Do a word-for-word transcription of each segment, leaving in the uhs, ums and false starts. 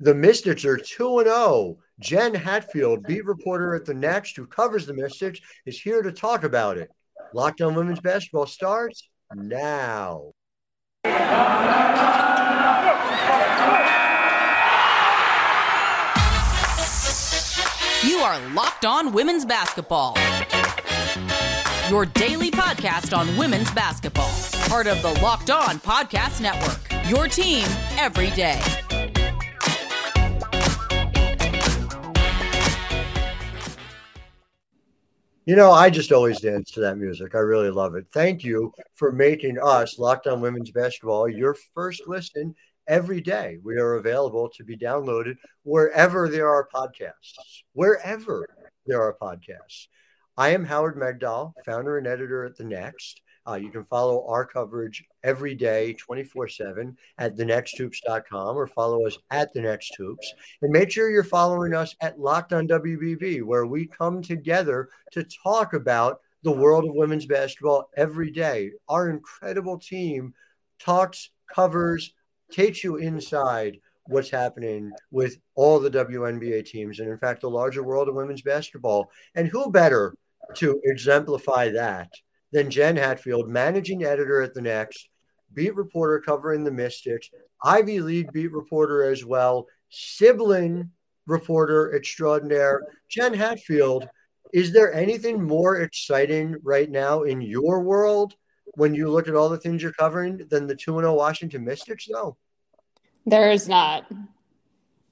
The Mystics are two and oh. Jen Hatfield, beat reporter at The Next, who covers the Mystics, is here to talk about it. Locked On Women's Basketball starts now. You are Locked On Women's Basketball, your daily podcast on women's basketball. Part of the Locked On Podcast Network, your team every day. You know, I just always dance to that music. I really love it. Thank you for making us, Locked On Women's Basketball, your first listen every day. We are available to be downloaded wherever there are podcasts, wherever there are podcasts. I am Howard Magdahl, founder and editor at The Next. Uh, you can follow our coverage every day, twenty-four seven, at the next hoops dot com or follow us at The Next Hoops. And make sure you're following us at Locked On W B B, where we come together to talk about the world of women's basketball every day. Our incredible team talks, covers, takes you inside what's happening with all the W N B A teams and, in fact, the larger world of women's basketball. And who better to exemplify that than Jen Hatfield, managing editor at The Next, beat reporter covering the Mystics, Ivy League beat reporter as well, sibling reporter extraordinaire. Jen Hatfield, is there anything more exciting right now in your world when you look at all the things you're covering than the two and oh Washington Mystics, though? There is not.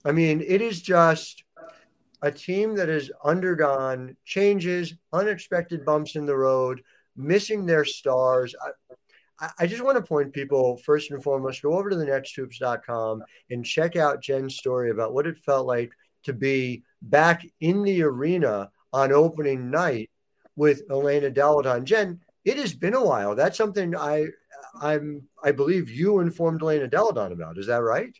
I mean, it is just a team that has undergone changes, unexpected bumps in the road, missing their stars. I, I just want to point people, first and foremost, go over to the next hoops dot com and check out Jen's story about what it felt like to be back in the arena on opening night with Elena Delle Donne. Jen, it has been a while. That's something I I'm I believe you informed Elena Delle Donne about. Is that right?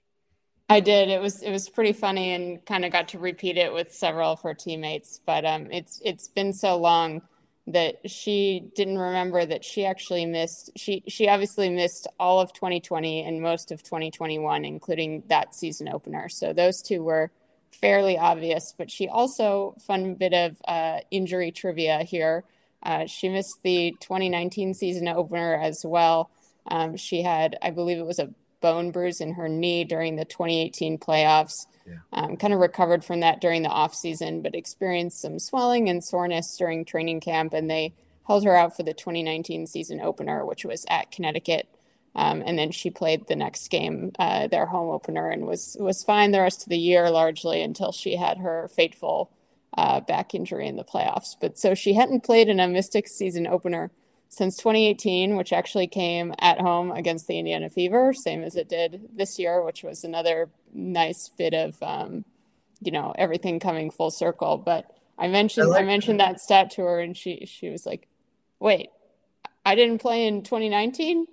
I did. It was it was pretty funny, and kind of got to repeat it with several of her teammates. But um, it's it's been so long that she didn't remember that she actually missed. She she obviously missed all of twenty twenty and most of twenty twenty-one, including that season opener. So those two were fairly obvious. But she also, fun bit of uh, injury trivia here. Uh, she missed the twenty nineteen season opener as well. Um, she had, I believe it was a bone bruise in her knee during the twenty eighteen playoffs, yeah. um, kind of recovered from that during the offseason, but experienced some swelling and soreness during training camp. And they held her out for the twenty nineteen season opener, which was at Connecticut. Um, and then she played the next game, uh, their home opener, and was, was fine the rest of the year, largely until she had her fateful Uh, back injury in the playoffs. But so she hadn't played in a Mystics season opener since twenty eighteen, which actually came at home against the Indiana Fever, same as it did this year, which was another nice bit of, um, you know, everything coming full circle. But I mentioned I, like I mentioned that. that stat to her, and she, she was like, wait, I didn't play in twenty nineteen?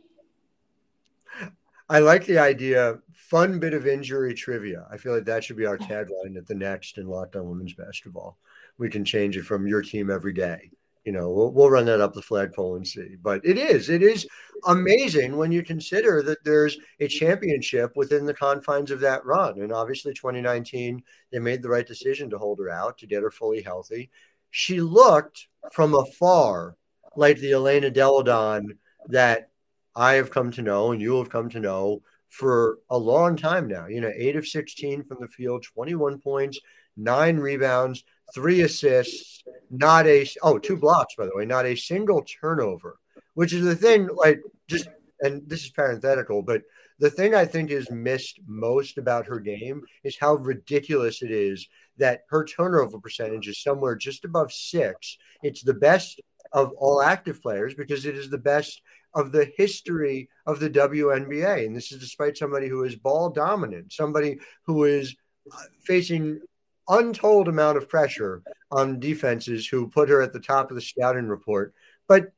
I like the idea. Fun bit of injury trivia. I feel like that should be our tagline at The Next in Locked On Women's Basketball. We can change it from your team every day. You know, we'll, we'll run that up the flagpole and see. But it is, it is amazing when you consider that there's a championship within the confines of that run. And obviously twenty nineteen, they made the right decision to hold her out, to get her fully healthy. She looked from afar like the Elena Delle Donne that I have come to know and you have come to know for a long time now. You know, eight of sixteen from the field, twenty-one points, nine rebounds, three assists, not a – oh, two blocks, by the way, not a single turnover, which is the thing, like, just – and this is parenthetical, but the thing I think is missed most about her game is how ridiculous it is that her turnover percentage is somewhere just above six. It's the best of all active players because it is the best – of the history of the W N B A. And this is despite somebody who is ball dominant, somebody who is facing untold amount of pressure on defenses who put her at the top of the scouting report. But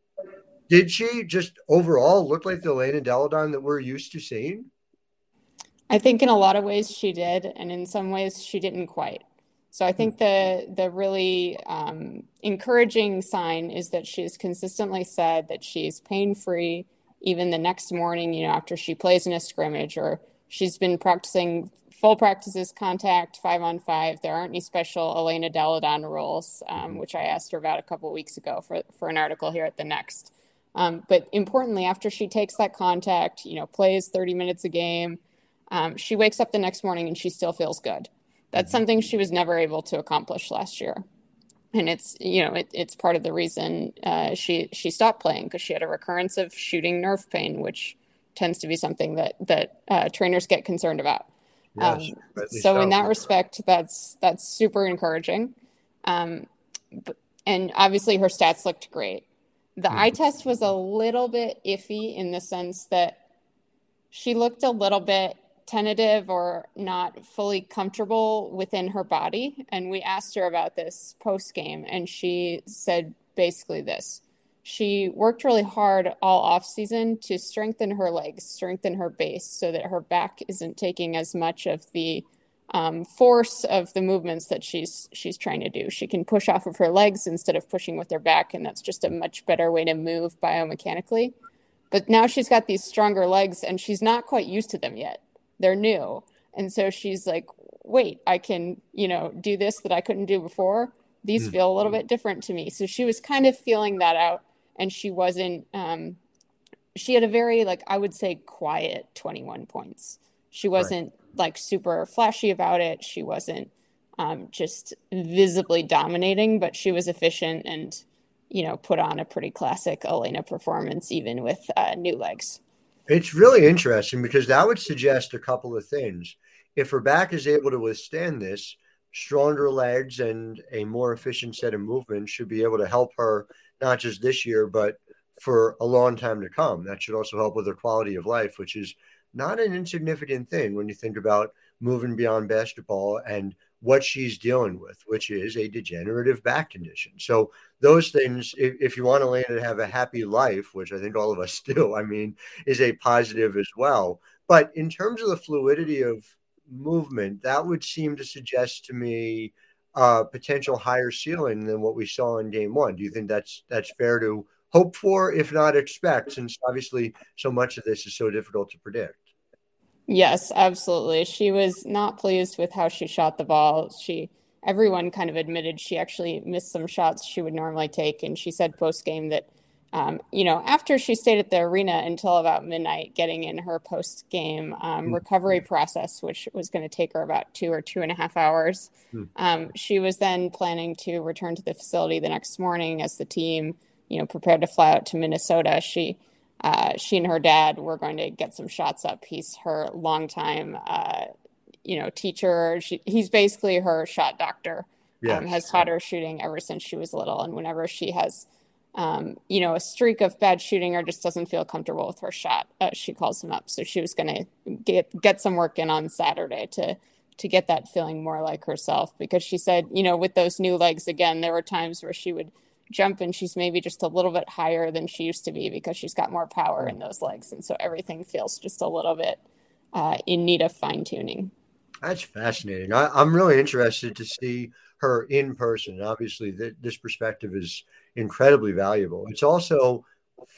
did she just overall look like the Elena Delle Donne that we're used to seeing? I think in a lot of ways she did. And in some ways she didn't quite. So I think the the really um, encouraging sign is that she's consistently said that she's pain-free even the next morning, you know, after she plays in a scrimmage, or She's been practicing full practices, contact, five on five. There aren't any special Elena Delle Donne rules, um, which I asked her about a couple of weeks ago for, for an article here at The Next. Um, but importantly, after she takes that contact, you know, plays thirty minutes a game, um, she wakes up the next morning and she still feels good. That's something she was never able to accomplish last year. And it's, you know, it, it's part of the reason uh, she, she stopped playing, because she had a recurrence of shooting nerve pain, which tends to be something that, that uh, trainers get concerned about. Yes, um, so in that respect, that's, that's super encouraging. Um, but, and obviously her stats looked great. The eye test was a little bit iffy in the sense that she looked a little bit tentative or not fully comfortable within her body. And we asked her about this post game, and she said basically this. She worked really hard all off season to strengthen her legs, strengthen her base, so that her back isn't taking as much of the um, force of the movements that she's she's trying to do. She can push off of her legs instead of pushing with her back, and that's just a much better way to move biomechanically. But now she's got these stronger legs, and she's not quite used to them yet. They're new. And so she's like, wait, I can, you know, do this that I couldn't do before. These feel a little bit different to me. So she was kind of feeling that out, and she wasn't, um, she had a very, like, I would say quiet twenty-one points. She wasn't right. like super flashy about it. She wasn't um, just visibly dominating, but she was efficient and, you know, put on a pretty classic Elena performance, even with uh, new legs. It's really interesting, because that would suggest a couple of things. If her back is able to withstand this, stronger legs and a more efficient set of movements should be able to help her, not just this year, but for a long time to come. That should also help with her quality of life, which is not an insignificant thing when you think about moving beyond basketball and what she's dealing with, which is a degenerative back condition. So those things, if, if you want Elena to have a happy life, which I think all of us do, I mean, is a positive as well. But in terms of the fluidity of movement, that would seem to suggest to me a potential higher ceiling than what we saw in game one. Do you think that's that's fair to hope for, if not expect, since obviously so much of this is so difficult to predict? Yes, absolutely. She was not pleased with how she shot the ball. She, everyone kind of admitted she actually missed some shots she would normally take. And she said post-game that, um, you know, after she stayed at the arena until about midnight, getting in her post-game um, recovery process, which was going to take her about two or two and a half hours, um, she was then planning to return to the facility the next morning as the team, you know, prepared to fly out to Minnesota. She Uh, she and her dad were going to get some shots up. He's her longtime, uh, you know, teacher. She, he's basically her shot doctor. Yes. Um, has taught her shooting ever since she was little. And whenever she has, um, you know, a streak of bad shooting or just doesn't feel comfortable with her shot, uh, she calls him up. So she was going to get get some work in on Saturday to to get that feeling more like herself, because she said, you know, with those new legs again, there were times where she would jump and she's maybe just a little bit higher than she used to be, because she's got more power in those legs, and so everything feels just a little bit uh in need of fine-tuning. That's fascinating. I, I'm really interested to see her in person. Obviously th- this perspective is incredibly valuable. It's also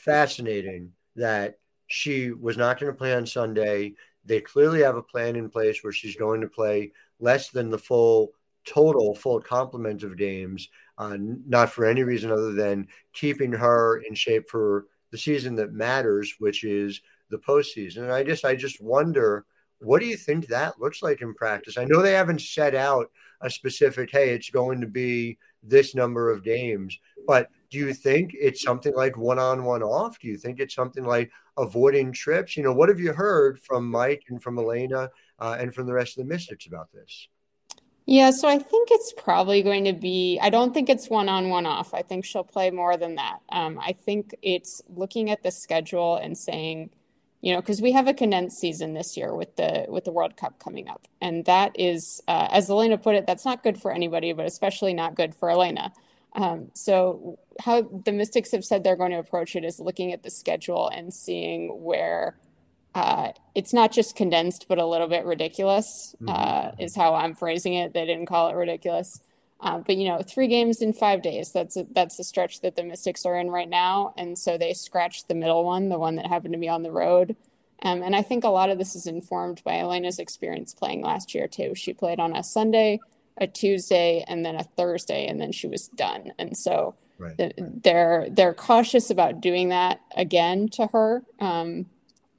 fascinating that she was not going to play on Sunday. They clearly have a plan in place where she's going to play less than the full total full complement of games, Uh, not for any reason other than keeping her in shape for the season that matters, which is the postseason. And I just, I just wonder, what do you think that looks like in practice? I know they haven't set out a specific, hey, it's going to be this number of games, but do you think it's something like one-on-one off? Do you think it's something like avoiding trips? You know, what have you heard from Mike and from Elena uh, and from the rest of the Mystics about this? Yeah, so I think it's probably going to be, I don't think it's one-on-one off. I think she'll play more than that. Um, I think it's looking at the schedule and saying, you know, because we have a condensed season this year with the with the World Cup coming up. And that is, uh, as Elena put it, that's not good for anybody, but especially not good for Elena. Um, so how the Mystics have said they're going to approach it is looking at the schedule and seeing where Uh, it's not just condensed, but a little bit ridiculous, uh, is how I'm phrasing it. They didn't call it ridiculous. Um, but, you know, three games in five days, that's a, that's the stretch that the Mystics are in right now. And so they scratched the middle one, the one that happened to be on the road. Um, and I think a lot of this is informed by Elena's experience playing last year, too. She played on a Sunday, a Tuesday, and then a Thursday, and then she was done. And so right, the, right. they're they're cautious about doing that again to her. Um,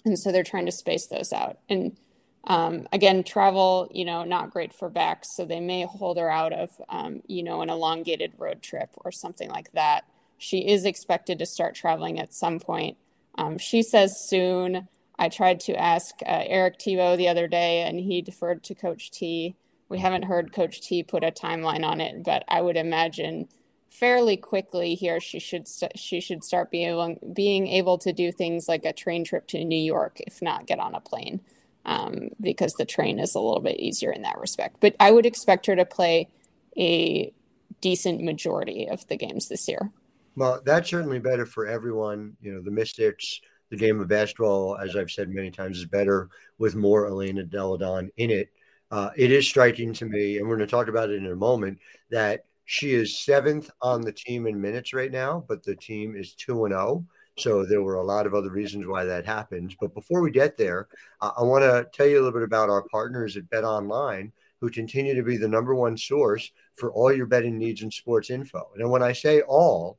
and so they're trying to space those out. And um, again, travel, you know, not great for backs. So they may hold her out of, um, you know, an elongated road trip or something like that. She is expected to start traveling at some point. Um, she says soon. I tried to ask uh, Eric Tebow the other day, and he deferred to Coach T. We haven't heard Coach T put a timeline on it, but I would imagine fairly quickly here she should st- she should start being being able to do things like a train trip to New York, if not get on a plane, um, because the train is a little bit easier in that respect. But I would expect her to play a decent majority of the games this year. Well, that's certainly better for everyone. You know, the Mystics. The game of basketball, as I've said many times, is better with more Elena Delle Donne in it. Uh, it is striking to me, and we're going to talk about it in a moment, that she is seventh on the team in minutes right now, but the team is two and oh. So there were a lot of other reasons why that happens. But before we get there, uh, I want to tell you a little bit about our partners at Bet Online, who continue to be the number one source for all your betting needs and sports info. And when I say all,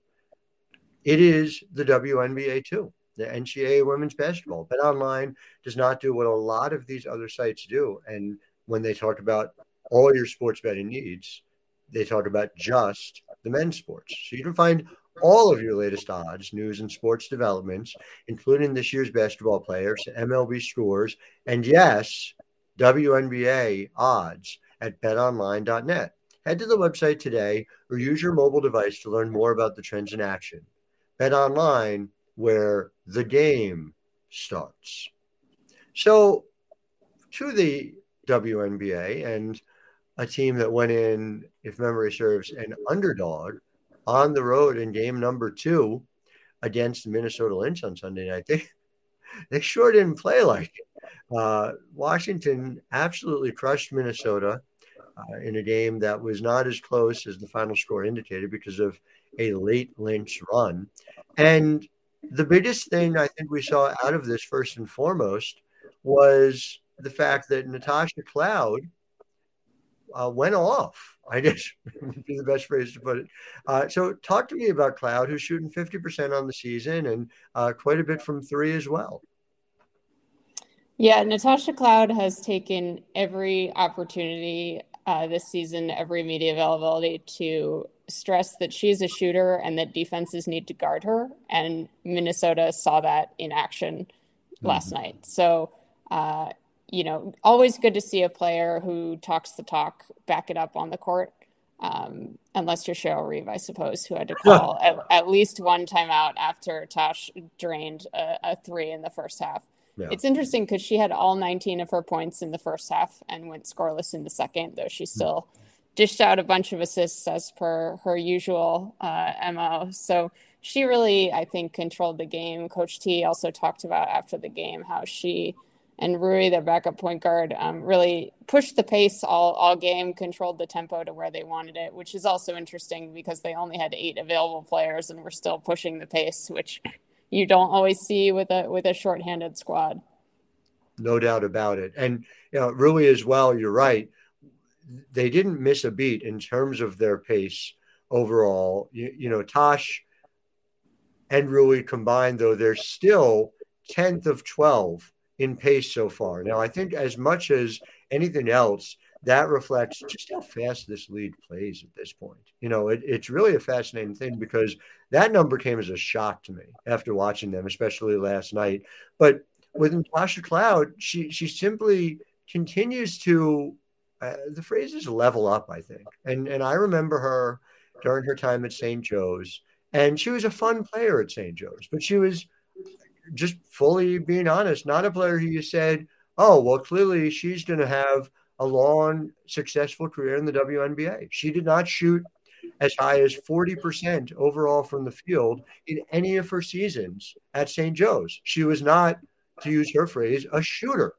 it is the W N B A too. The N C A A women's basketball. Bet Online does not do what a lot of these other sites do. And when they talk about all your sports betting needs, they talk about just the men's sports. So you can find all of your latest odds, news, and sports developments, including this year's basketball players, M L B scores, and yes, W N B A odds at bet online dot net. Head to the website today or use your mobile device to learn more about the trends in action. Bet Online, where the game starts. So to the W N B A and a team that went in, if memory serves, an underdog on the road in game number two against the Minnesota Lynx on Sunday night. They, they sure didn't play like it. Uh, Washington absolutely crushed Minnesota uh, in a game that was not as close as the final score indicated because of a late Lynx run. And the biggest thing I think we saw out of this, first and foremost, was the fact that Natasha Cloud uh, went off. I guess would be the best phrase to put it. Uh, so talk to me about Cloud, who's shooting fifty percent on the season and uh, quite a bit from three as well. Yeah, Natasha Cloud has taken every opportunity uh, this season, every media availability to stress that she's a shooter and that defenses need to guard her. And Minnesota saw that in action last mm-hmm. night. So, uh, you know, always good to see a player who talks the talk, back it up on the court. Um, unless you're Cheryl Reeve, I suppose, who had to call at, at least one timeout after Tosh drained a, a three in the first half. Yeah. It's interesting because she had all nineteen of her points in the first half and went scoreless in the second, though she still mm-hmm. dished out a bunch of assists as per her usual uh, M O. So she really, I think, controlled the game. Coach T also talked about after the game how she and Rui, their backup point guard, um, really pushed the pace all, all game, controlled the tempo to where they wanted it, which is also interesting because they only had eight available players and were still pushing the pace, which you don't always see with a with a shorthanded squad. No doubt about it. And you know, Rui as well, you're right. They didn't miss a beat in terms of their pace overall. You, you know, Tosh and Rui combined, though, they're still tenth of twelve in pace so far. Now, I think as much as anything else, that reflects just how fast this league plays at this point. You know, it, it's really a fascinating thing because that number came as a shock to me after watching them, especially last night. But with Natasha Cloud, she, she simply continues to Uh, the phrase is level up, I think. And and I remember her during her time at Saint Joe's, and she was a fun player at Saint Joe's, but she was, just fully being honest, not a player who you said, oh, well, clearly she's going to have a long, successful career in the W N B A. She did not shoot as high as forty percent overall from the field in any of her seasons at Saint Joe's. She was not, to use her phrase, a shooter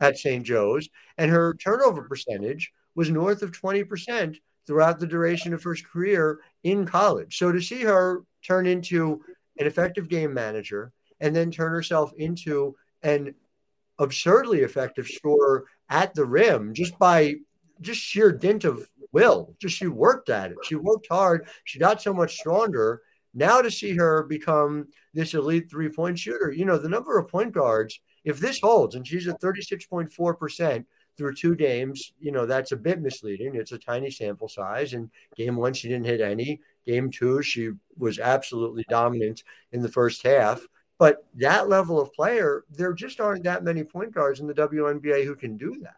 at Saint Joe's, and her turnover percentage was north of twenty percent throughout the duration of her career in college. So to see her turn into an effective game manager and then turn herself into an absurdly effective scorer at the rim just by just sheer dint of will. Just she worked at it. She worked hard. She got so much stronger. Now to see her become this elite three-point shooter, you know, the number of point guards, if this holds, and she's at thirty-six point four percent through two games, you know, that's a bit misleading. It's a tiny sample size. And game one, she didn't hit any. Game two, she was absolutely dominant in the first half. But that level of player, there just aren't that many point guards in the W N B A who can do that.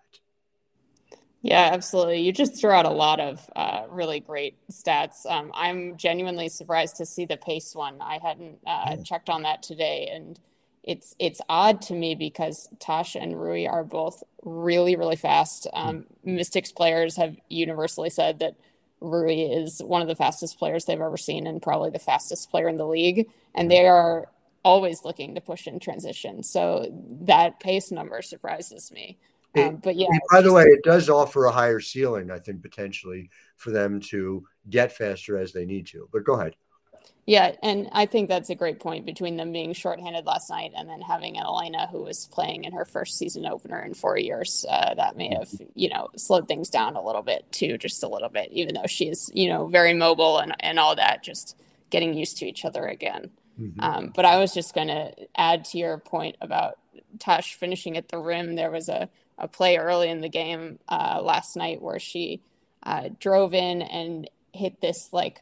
Yeah, absolutely. You just threw out a lot of uh, really great stats. Um, I'm genuinely surprised to see the pace one. I hadn't uh, yeah. checked on that today. And it's it's odd to me because Tasha and Rui are both really, really fast. Um, yeah. Mystics players have universally said that Rui is one of the fastest players they've ever seen and probably the fastest player in the league. And they are always looking to push in transition. So that pace number surprises me. It, um, but yeah, by the way, it does offer a higher ceiling, I think, potentially for them to get faster as they need to. But go ahead. Yeah, and I think that's a great point between them being shorthanded last night and then having Elena, who was playing in her first season opener in four years, uh, that may have, you know, slowed things down a little bit too, just a little bit, even though she is, you know, very mobile and, and all that, just getting used to each other again. Mm-hmm. Um, but I was just going to add to your point about Tash finishing at the rim. There was a a play early in the game uh, last night where she uh, drove in and hit this like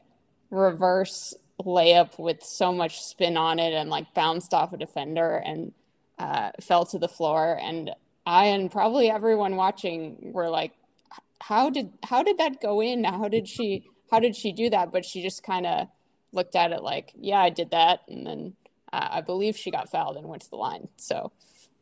reverse layup with so much spin on it and like bounced off a defender and uh, fell to the floor. And I and probably everyone watching were like, how did how did that go in? How did she how did she do that? But she just kind of looked at it like, yeah, I did that. And then uh, I believe she got fouled and went to the line. So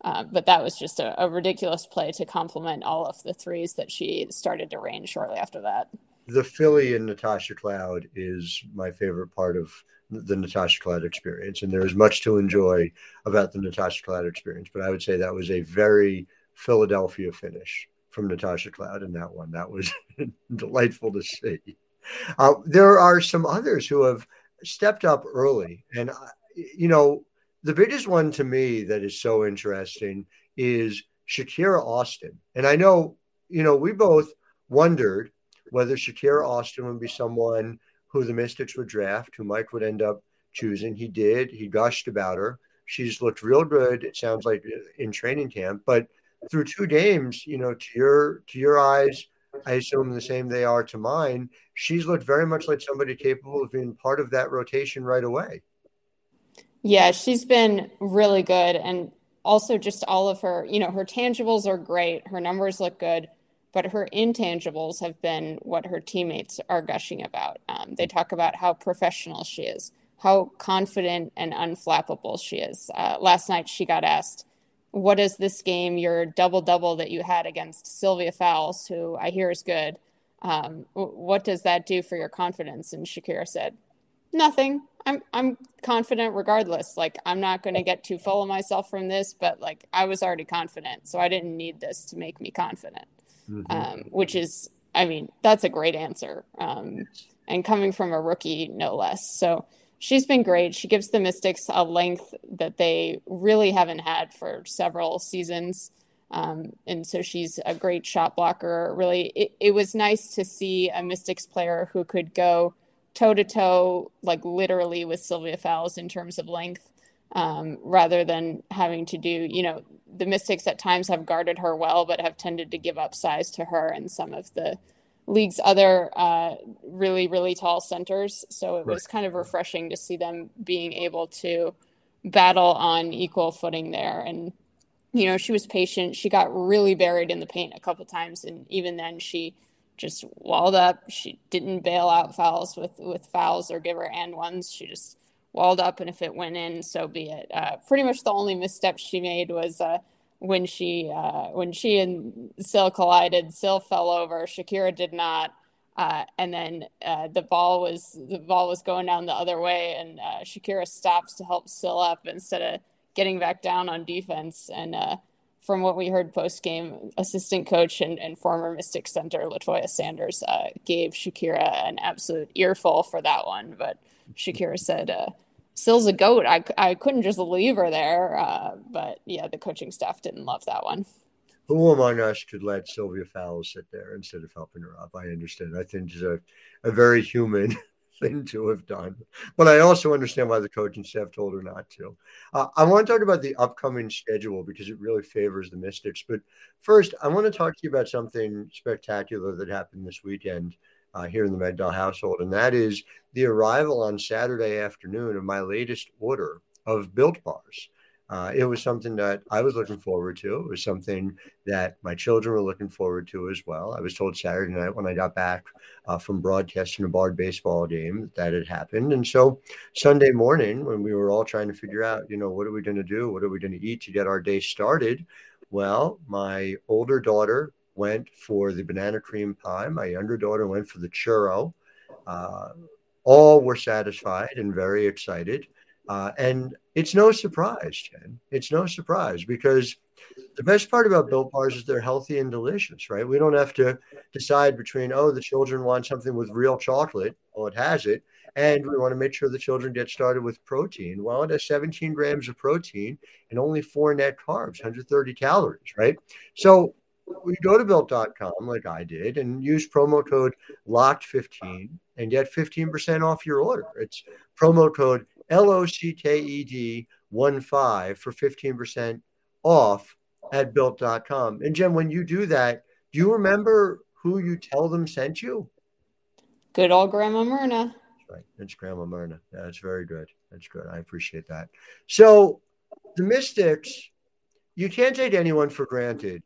Uh, but that was just a, a ridiculous play to complement all of the threes that she started to rain shortly after that. The Philly and Natasha Cloud is my favorite part of the Natasha Cloud experience. And there is much to enjoy about the Natasha Cloud experience. But I would say that was a very Philadelphia finish from Natasha Cloud in that one. That was delightful to see. Uh, there are some others who have stepped up early. And, you know, the biggest one to me that is so interesting is Shakira Austin. And I know, you know, we both wondered whether Shakira Austin would be someone who the Mystics would draft, who Mike would end up choosing. He did. He gushed about her. She's looked real good, it sounds like, in training camp. But through two games, you know, to your to your eyes, I assume the same they are to mine, she's looked very much like somebody capable of being part of that rotation right away. Yeah, she's been really good. And also just all of her, you know, her tangibles are great. Her numbers look good, but her intangibles have been what her teammates are gushing about. Um, they talk about how professional she is, how confident and unflappable she is. Uh, last night she got asked, what is this game, your double-double that you had against Sylvia Fowles, who I hear is good, um, what does that do for your confidence? And Shakira said, nothing. I'm I'm confident regardless. Like, I'm not going to get too full of myself from this, but like I was already confident, so I didn't need this to make me confident. Mm-hmm. Um, which is, I mean, that's a great answer. Um, and coming from a rookie, no less. So she's been great. She gives the Mystics a length that they really haven't had for several seasons. Um, and so she's a great shot blocker. Really, it, it was nice to see a Mystics player who could go toe-to-toe, like literally with Sylvia Fowles in terms of length, um, rather than having to do, you know, the Mystics at times have guarded her well, but have tended to give up size to her and some of the league's other uh, really, really tall centers. So it was kind of refreshing to see them being able to battle on equal footing there. And, you know, she was patient. She got really buried in the paint a couple times. And even then she just walled up. She didn't bail out fouls with, with fouls or give her and ones. She just walled up, and if it went in, so be it. Uh, pretty much the only misstep she made was uh, when she uh, when she and Syl collided. Syl fell over. Shakira did not. Uh, and then uh, the ball was the ball was going down the other way, and uh, Shakira stops to help Syl up instead of getting back down on defense. And uh, from what we heard post-game, assistant coach and, and former Mystic center Latoya Sanders uh, gave Shakira an absolute earful for that one. But Shakira said, uh, Syl's a goat. I, I couldn't just leave her there. Uh, but, yeah, the coaching staff didn't love that one. Who among us could let Sylvia Fowles sit there instead of helping her up? I understand. I think it's a, a very human thing to have done. But I also understand why the coaching staff told her not to. Uh, I want to talk about the upcoming schedule because it really favors the Mystics. But first, I want to talk to you about something spectacular that happened this weekend uh, here in the Magdahl household. And that is the arrival on Saturday afternoon of my latest order of Built Bars. Uh, it was something that I was looking forward to. It was something that my children were looking forward to as well. I was told Saturday night when I got back uh, from broadcasting a barred baseball game that it happened. And so Sunday morning when we were all trying to figure out, you know, what are we going to do? What are we going to eat to get our day started? Well, my older daughter went for the banana cream pie. My younger daughter went for the churro. Uh, all were satisfied and very excited. Uh, and it's no surprise, Jen. It's no surprise because the best part about Built Bars is they're healthy and delicious, right? We don't have to decide between, oh, the children want something with real chocolate. Well, it has it. And we want to make sure the children get started with protein. Well, it has seventeen grams of protein and only four net carbs, one hundred thirty calories, right? So we go to built dot com like I did and use promo code locked fifteen and get fifteen percent off your order. It's promo code L O C K E D one five for fifteen percent off at built dot com. And Jen, when you do that, do you remember who you tell them sent you? Good old Grandma Myrna. That's right. It's Grandma Myrna. Yeah, that's very good. That's good. I appreciate that. So the Mystics, you can't take anyone for granted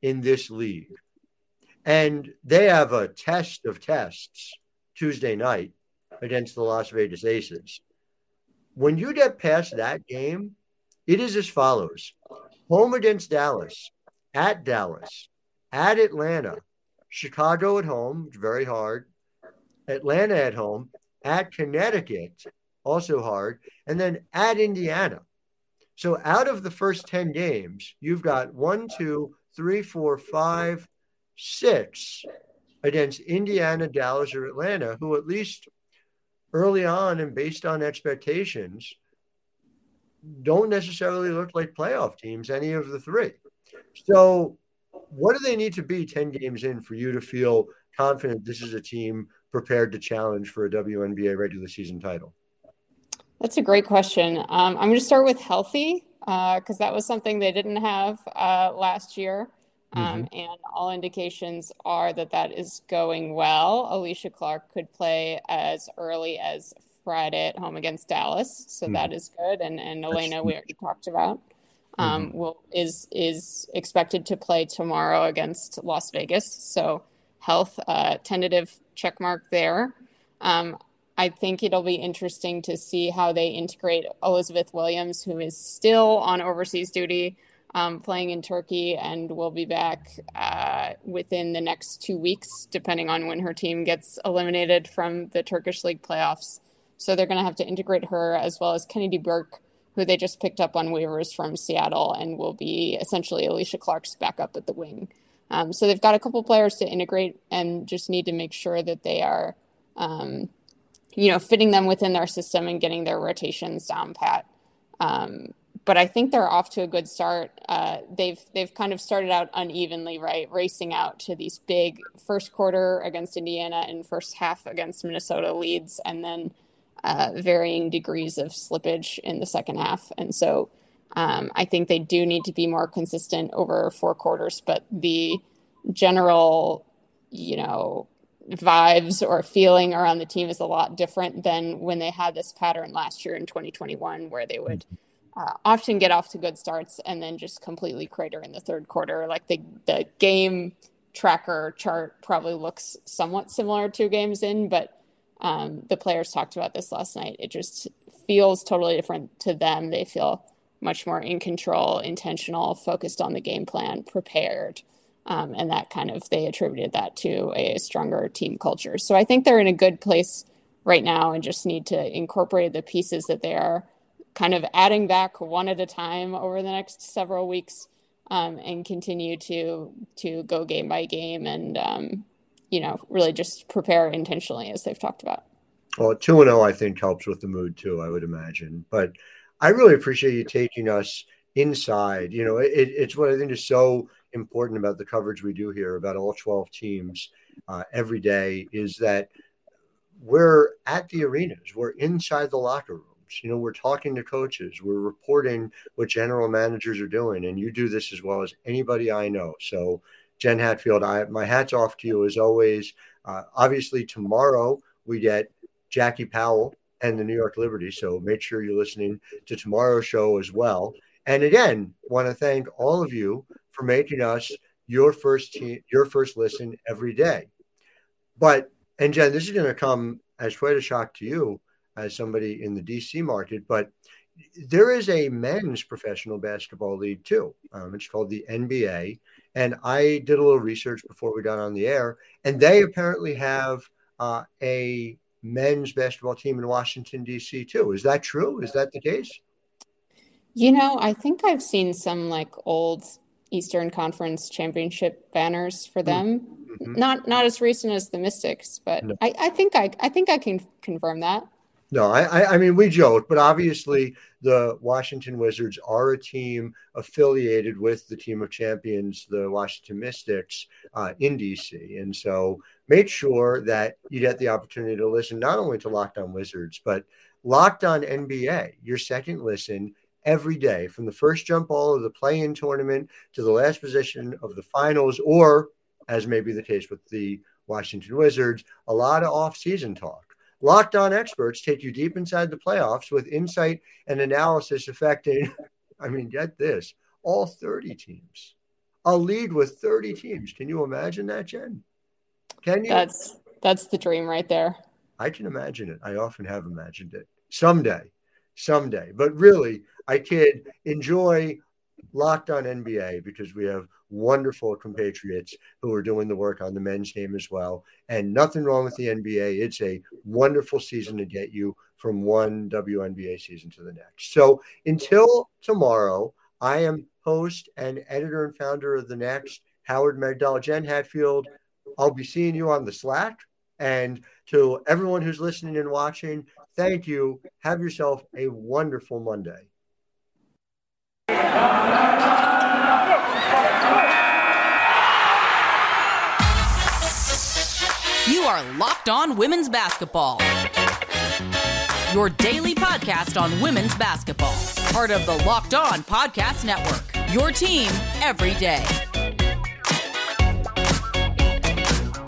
in this league. And they have a test of tests Tuesday night against the Las Vegas Aces. When you get past that game, it is as follows. Home against Dallas, at Dallas, at Atlanta, Chicago at home, very hard, Atlanta at home, at Connecticut, also hard, and then at Indiana. So out of the first ten games, you've got one, two, three, four, five, six against Indiana, Dallas, or Atlanta, who at least early on and based on expectations, don't necessarily look like playoff teams, any of the three. So what do they need to be ten games in for you to feel confident this is a team prepared to challenge for a W N B A regular season title? That's a great question. Um, I'm going to start with healthy because uh, that was something they didn't have uh, last year. Um, mm-hmm. And all indications are that that is going well. Alicia Clark could play as early as Friday at home against Dallas. So mm-hmm. that is good. And, and Elena, we already talked about, um, mm-hmm. will, is, is expected to play tomorrow against Las Vegas. So health, uh, tentative check mark there. Um, I think it'll be interesting to see how they integrate Elizabeth Williams, who is still on overseas duty, Um, playing in Turkey, and will be back uh, within the next two weeks, depending on when her team gets eliminated from the Turkish League playoffs. So they're going to have to integrate her as well as Kennedy Burke, who they just picked up on waivers from Seattle and will be essentially Alicia Clark's backup at the wing. Um, so they've got a couple players to integrate and just need to make sure that they are, um, you know, fitting them within their system and getting their rotations down pat. Um, But I think they're off to a good start. Uh, they've they've kind of started out unevenly, right? Racing out to these big first quarter against Indiana and first half against Minnesota leads, and then uh, varying degrees of slippage in the second half. And so um, I think they do need to be more consistent over four quarters. But the general, you know, vibes or feeling around the team is a lot different than when they had this pattern last year in twenty twenty-one, where they would Uh, often get off to good starts and then just completely crater in the third quarter. Like the, the game tracker chart probably looks somewhat similar two games in, but um, the players talked about this last night. It just feels totally different to them. They feel much more in control, intentional, focused on the game plan, prepared. Um, and that kind of, they attributed that to a stronger team culture. So I think they're in a good place right now and just need to incorporate the pieces that they are kind of adding back one at a time over the next several weeks, um, and continue to to go game by game and, um, you know, really just prepare intentionally as they've talked about. Well, two and oh, I think, helps with the mood, too, I would imagine. But I really appreciate you taking us inside. You know, it, it's what I think is so important about the coverage we do here, about all twelve teams uh, every day, is that we're at the arenas. We're inside the locker room. You know, we're talking to coaches, we're reporting what general managers are doing, and you do this as well as anybody I know. So Jen Hatfield, I, my hat's off to you as always. Uh, obviously tomorrow we get Jackie Powell and the New York Liberty. So make sure you're listening to tomorrow's show as well. And again, want to thank all of you for making us your first te- your first listen every day. But, and Jen, this is going to come as quite a shock to you as somebody in the D C market, but there is a men's professional basketball league too. Um, it's called the N B A. And I did a little research before we got on the air, and they apparently have uh, a men's basketball team in Washington, D C too. Is that true? Is that the case? You know, I think I've seen some like old Eastern Conference championship banners for them. Mm-hmm. Not, not as recent as the Mystics, but no. I, I think I, I think I can confirm that. No, I, I mean, we joke, but obviously the Washington Wizards are a team affiliated with the team of champions, the Washington Mystics, uh, in D C. And so make sure that you get the opportunity to listen not only to Locked On Wizards, but Locked On N B A, your second listen every day, from the first jump ball of the play-in tournament to the last position of the finals, or, as may be the case with the Washington Wizards, a lot of off-season talk. Locked On experts take you deep inside the playoffs with insight and analysis affecting, I mean, get this, all thirty teams. A league with thirty teams. Can you imagine that, Jen? Can you? That's that's the dream right there. I can imagine it. I often have imagined it. Someday, someday. But really, I kid, enjoy Locked On N B A, because we have wonderful compatriots who are doing the work on the men's game as well. And nothing wrong with the N B A. It's a wonderful season to get you from one W N B A season to the next. So until tomorrow, I am host and editor and founder of The Next, Howard Magdahl. Jen Hatfield, I'll be seeing you on the Slack. And to everyone who's listening and watching, thank you. Have yourself a wonderful Monday. You are Locked On Women's Basketball, your daily podcast on women's basketball, part of the Locked On Podcast Network, your team every day.